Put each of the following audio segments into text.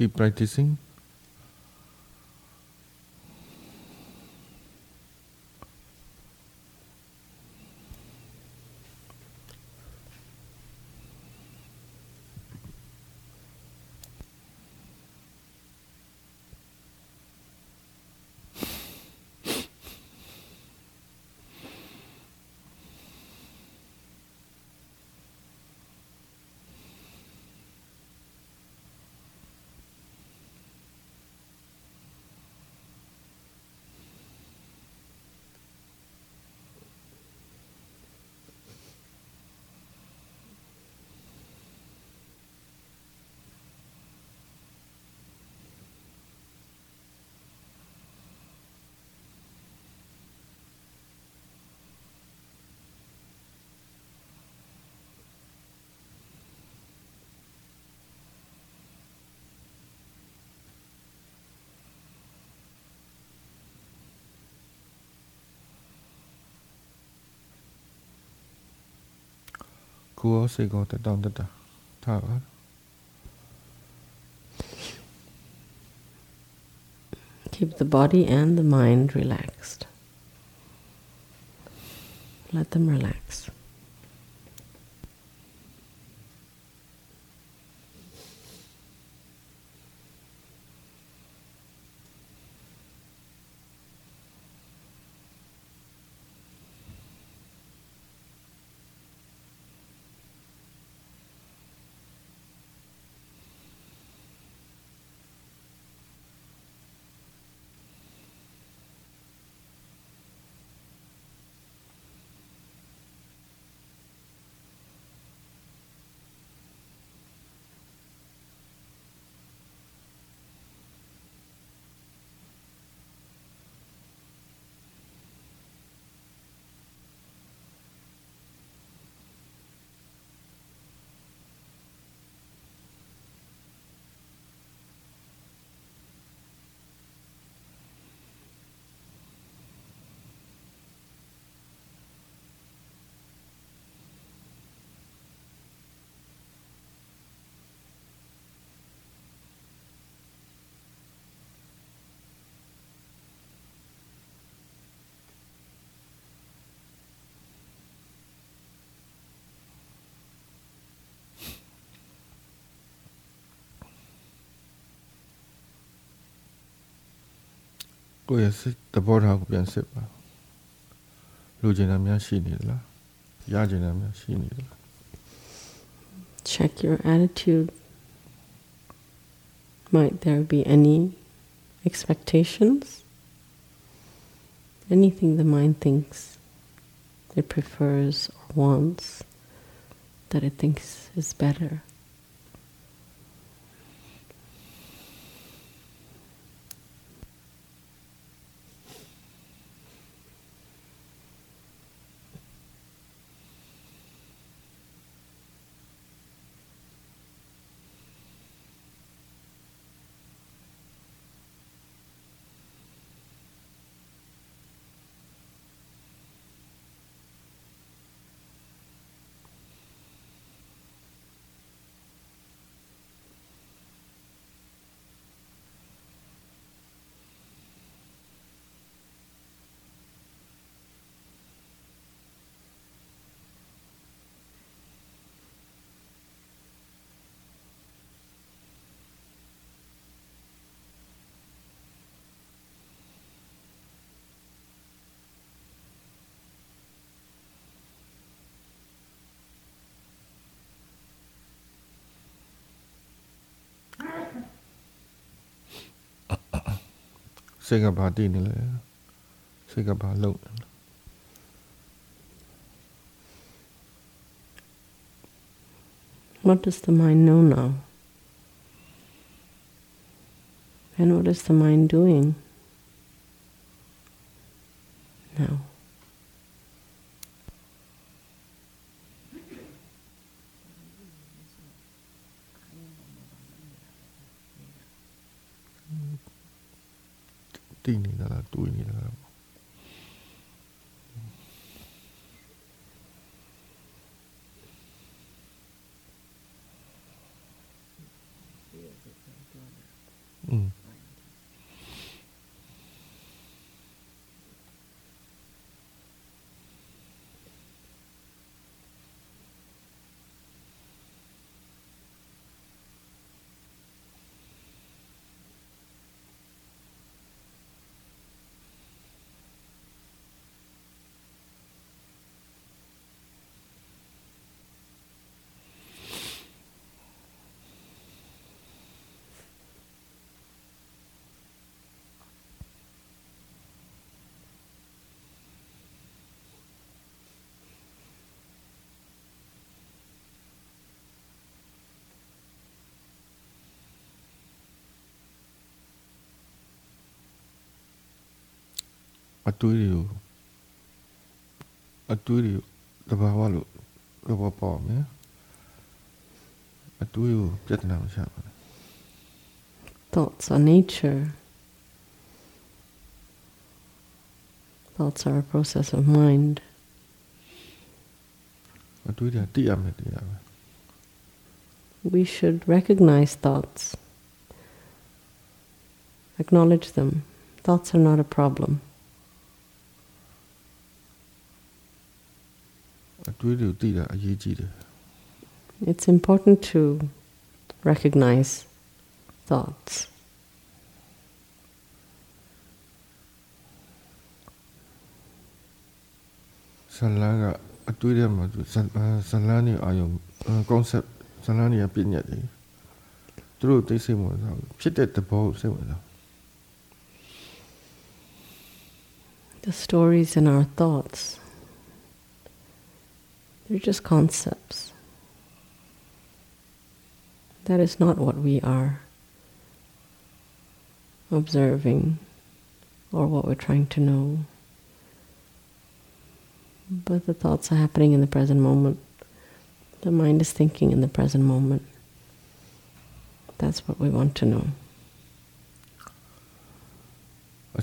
keep practicing. Cô sẽ gọi tới đón tất cả thảo ác. Keep the body and the mind relaxed. Let them relax. Cô ấy sẽ tập hợp học biến xếp vào. Lưu dây nam nhá xí nít là. Yá dây nam nhá xí nít là. Check your attitude. Might there be any expectations? Anything the mind thinks it prefers or wants that it thinks is better. What does the mind know now? And what is the mind doing now? Aturi, Aturi, the Bawalu, the Wapom, yeah? Aturi, Vietnam, thoughts are nature. Thoughts are a process of mind. We should recognize thoughts, acknowledge them. Thoughts are not a problem. It's important to recognize thoughts. Concept through this the stories in our thoughts, they're just concepts. That is not what we are observing or what we're trying to know. But the thoughts are happening in the present moment. The mind is thinking in the present moment. That's what we want to know. The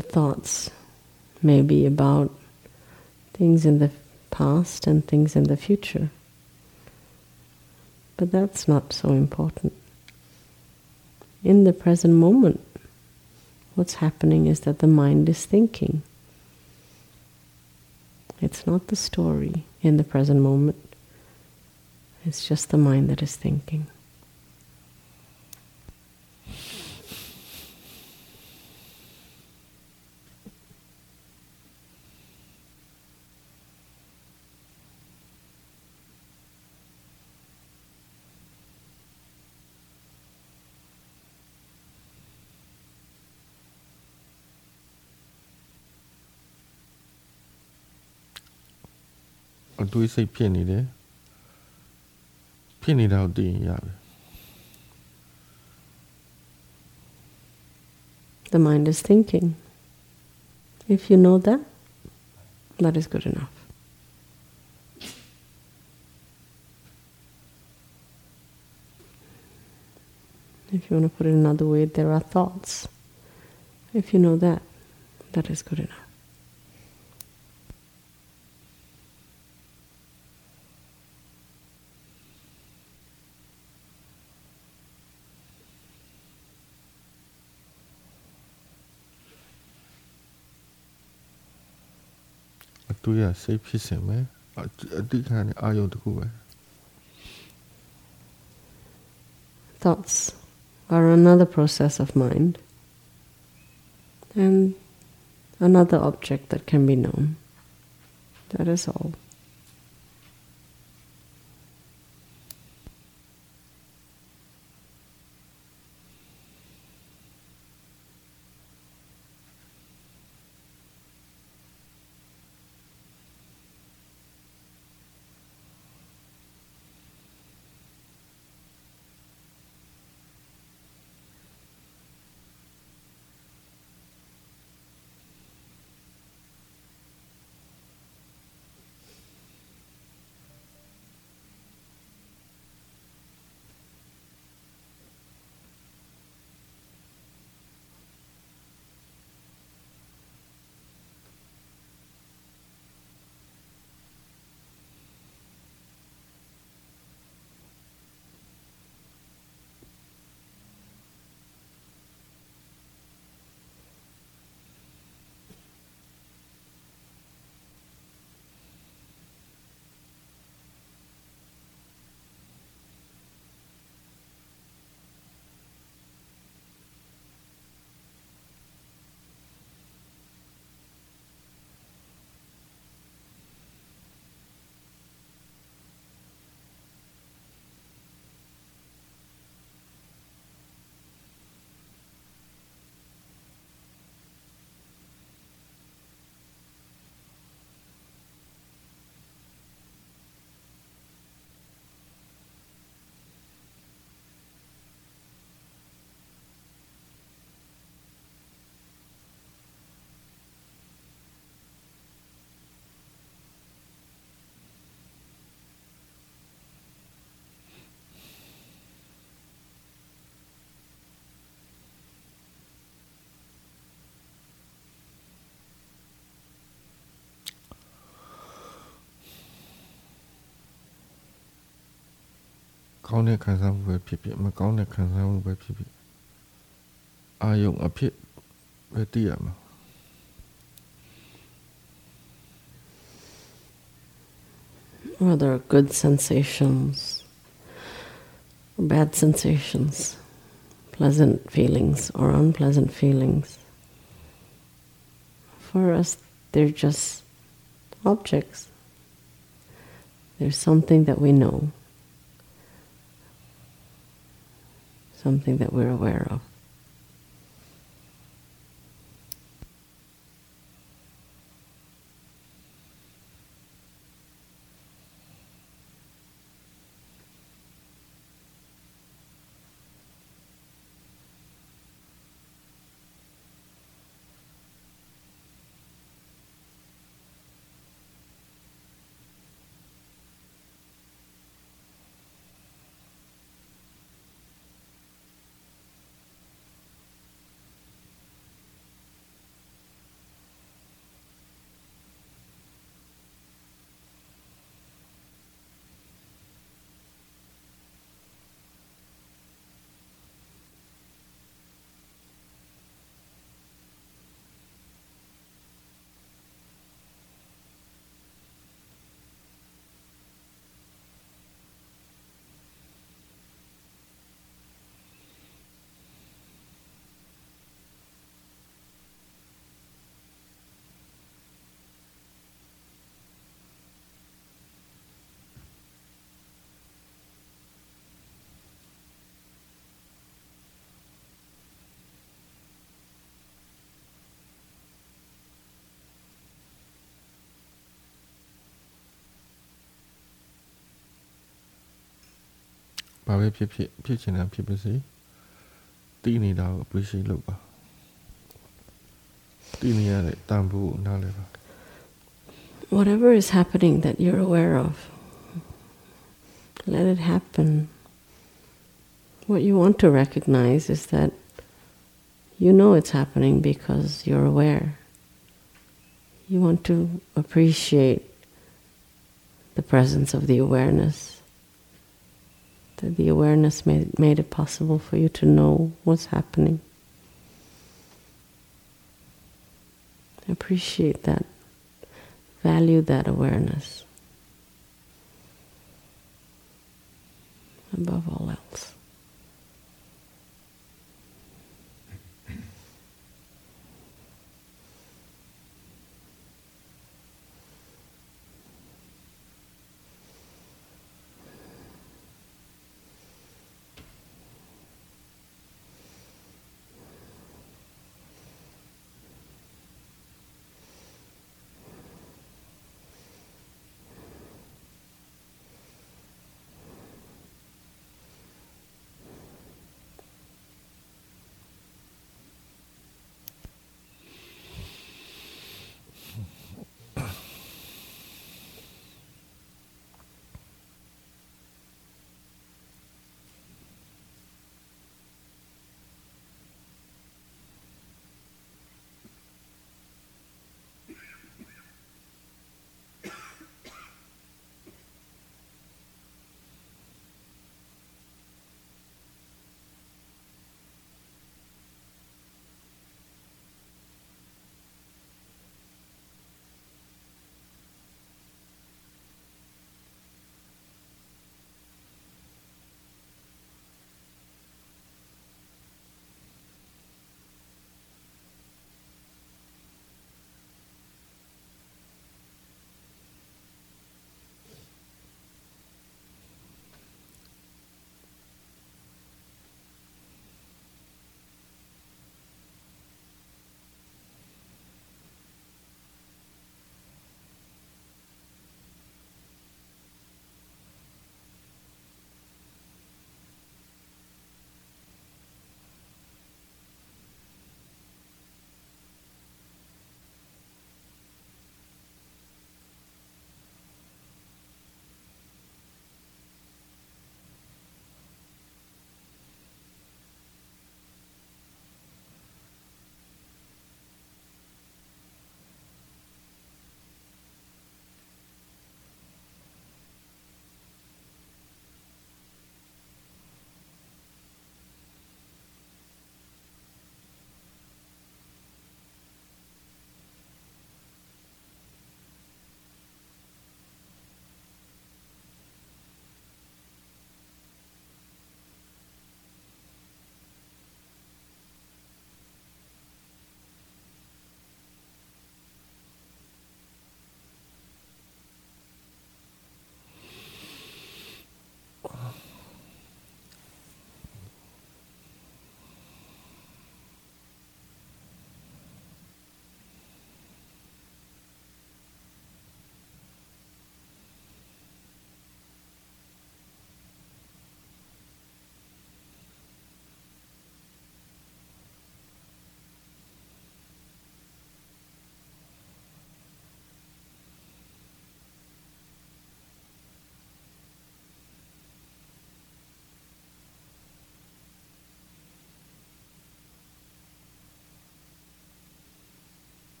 thoughts may be about things in the past and things in the future. But that's not so important. In the present moment, what's happening is that the mind is thinking. It's not the story in the present moment. It's just the mind that is thinking. Do we say penny there? Penny down the yard. The mind is thinking. If you know that, that is good enough. If you want to put it another way, there are thoughts. If you know that, that is good enough. Thoughts are another process of mind and another object that can be known. That is all. ကောင်းတဲ့ခံစားမှုပဲဖြစ်ဖြစ်မကောင်းတဲ့ခံစားမှုပဲဖြစ်ဖြစ်အာယုံအဖြစ်ပဲသိရမှာOr there are good sensations, bad sensations, pleasant feelings or unpleasant feelings. For us, they're just objects. They're something that we know, something that we're aware of. Probably pitching and people see. Tini dog appreciate Luba. Tini at it, Tambu, Naleva. Whatever is happening that you're aware of, let it happen. What you want to recognize is that you know it's happening because you're aware. You want to appreciate the presence of the awareness. That the awareness made it possible for you to know what's happening. Appreciate that. Value that awareness above all else.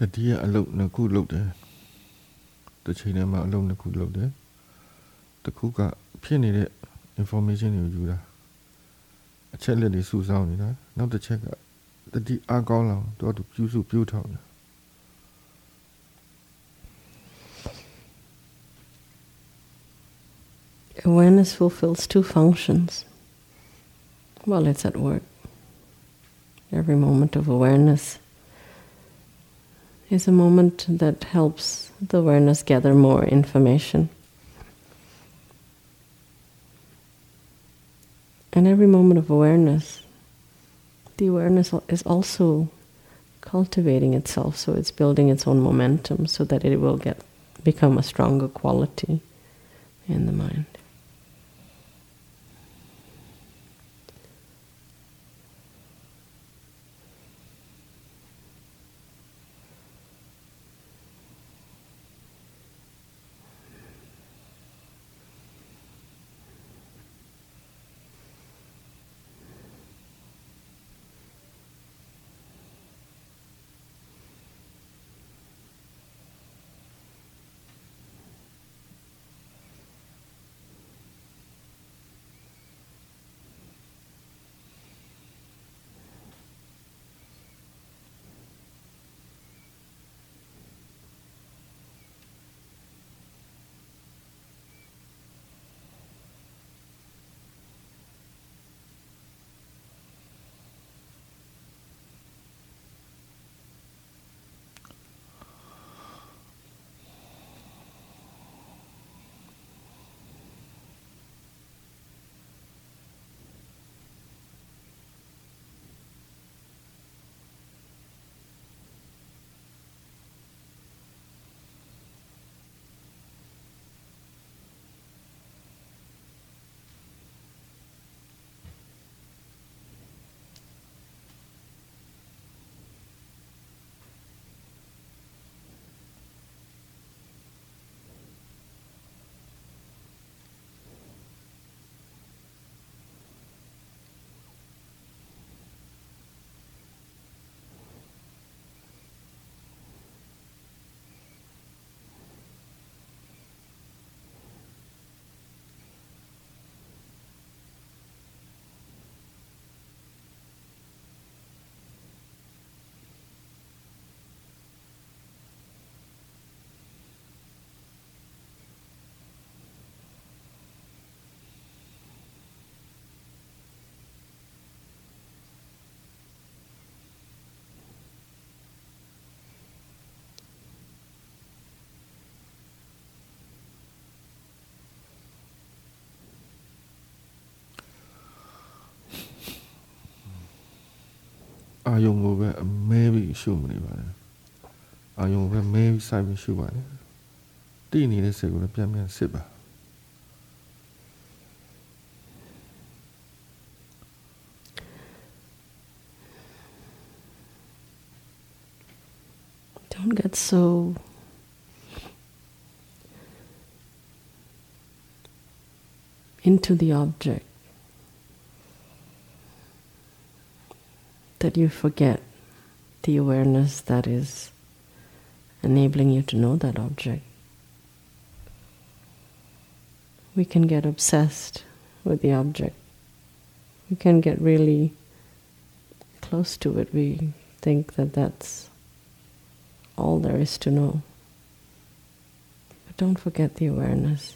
แต่ที่อารมณ์นะคู่ลุกเด้ตัวเชนเนี่ยมาอารมณ์นะคู่ลุกเด้ตะคู่ก็ผิดနေတဲ့ information တွေကိုယူတာအချက်လက်တွေစုဆောင်းနေတာနောက်တစ်ချက်ကတတိအကောင်းလောက်တော့သူပြုစုပြုထောင်တာAwareness fulfills two functions. Well, it's at work. Every moment of awareness is a moment that helps the awareness gather more information. And every moment of awareness, the awareness is also cultivating itself, so it's building its own momentum so that it will become a stronger quality in the mind. Ayong over maybe show me about it. Ayong over maybe Simon Schumann. Tini is going to be a man sibber. Don't get so into the object that you forget the awareness that is enabling you to know that object. We can get obsessed with the object. We can get really close to it. We think that that's all there is to know. But don't forget the awareness.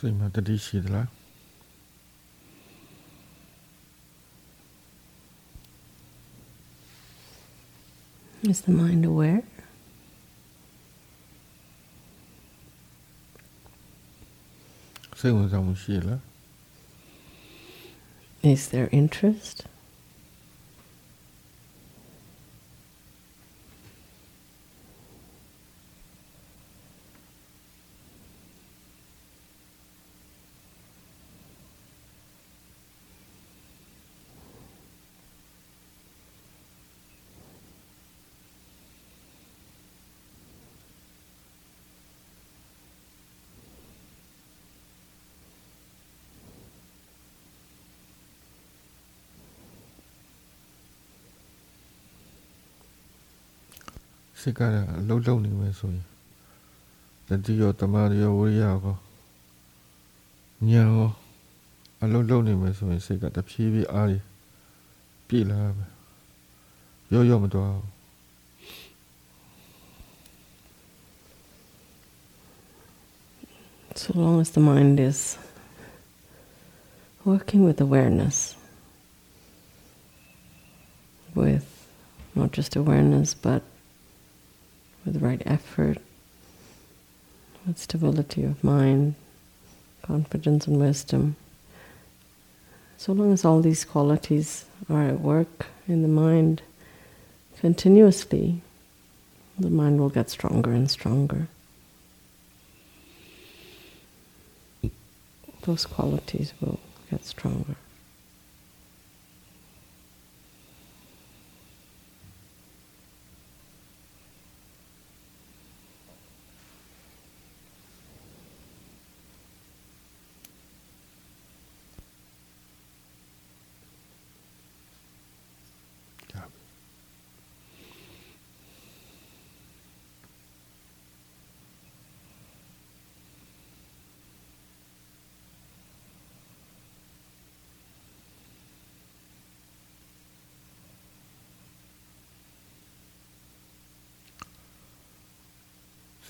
Sim hat er dich hier lang. Is the mind aware? Is there interest? Sikara low nimesoy. Tadiyo tamario uriago. Nyago. A low nimesoy sikata psibi ari. Pila. Yo yomdo. So long as the mind is working with awareness, with not just awareness but with the right effort, with stability of mind, confidence and wisdom. So long as all these qualities are at work in the mind continuously, the mind will get stronger and stronger. Those qualities will get stronger.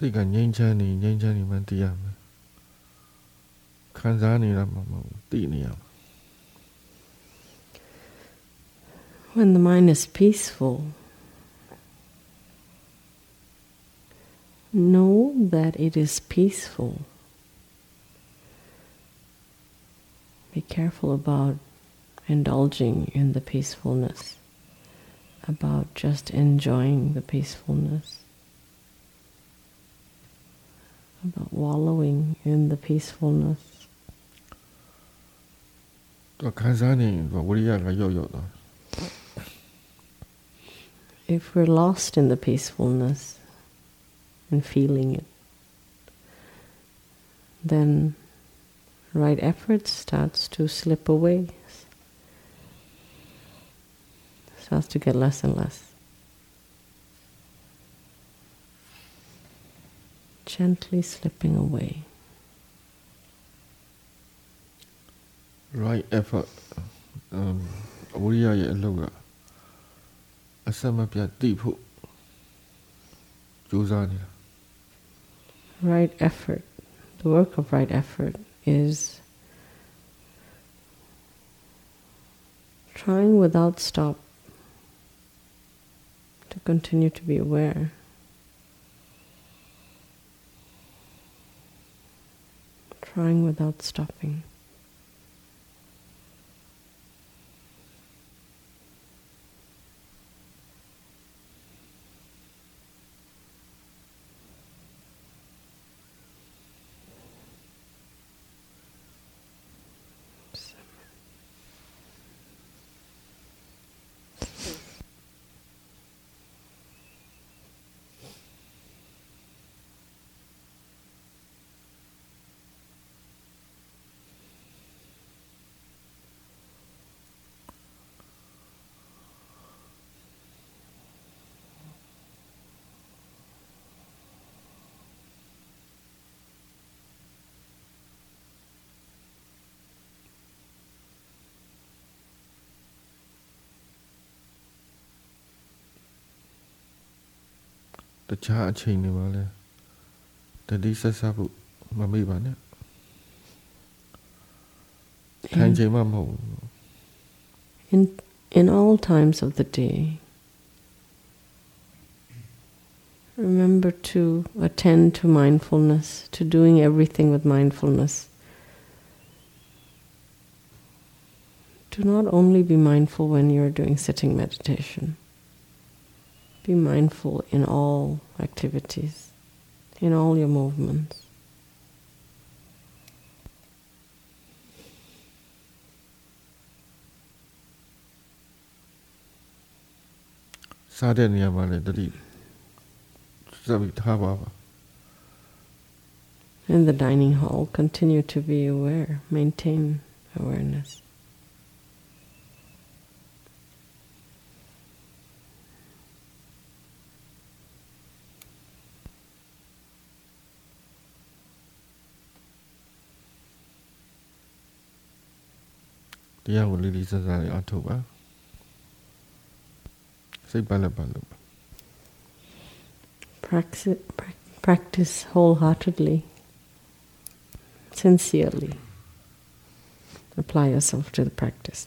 They can yanchani mantiam. Kanzani Ramam Diniam. When the mind is peaceful, know that it is peaceful. Be careful about indulging in the peacefulness, about just enjoying the peacefulness, about wallowing in the peacefulness. If we're lost in the peacefulness and feeling it, then right effort starts to slip away, starts to get less and less. Gently slipping away. Right effort. Uriya yeloga. Asamapya deepu. Juzani. Right effort. The work of right effort is trying without stop to continue to be aware. Trying without stopping. The cha chain ni male. The disa sabu mami bana. In all times of the day, remember to attend to mindfulness, to doing everything with mindfulness. Do not only be mindful when you're doing sitting meditation. Be mindful in all activities, in all your movements. In the dining hall, continue to be aware, maintain awareness. Dia boleh lihat dari atuk bah. Practice wholeheartedly, sincerely. Apply yourself to the practice.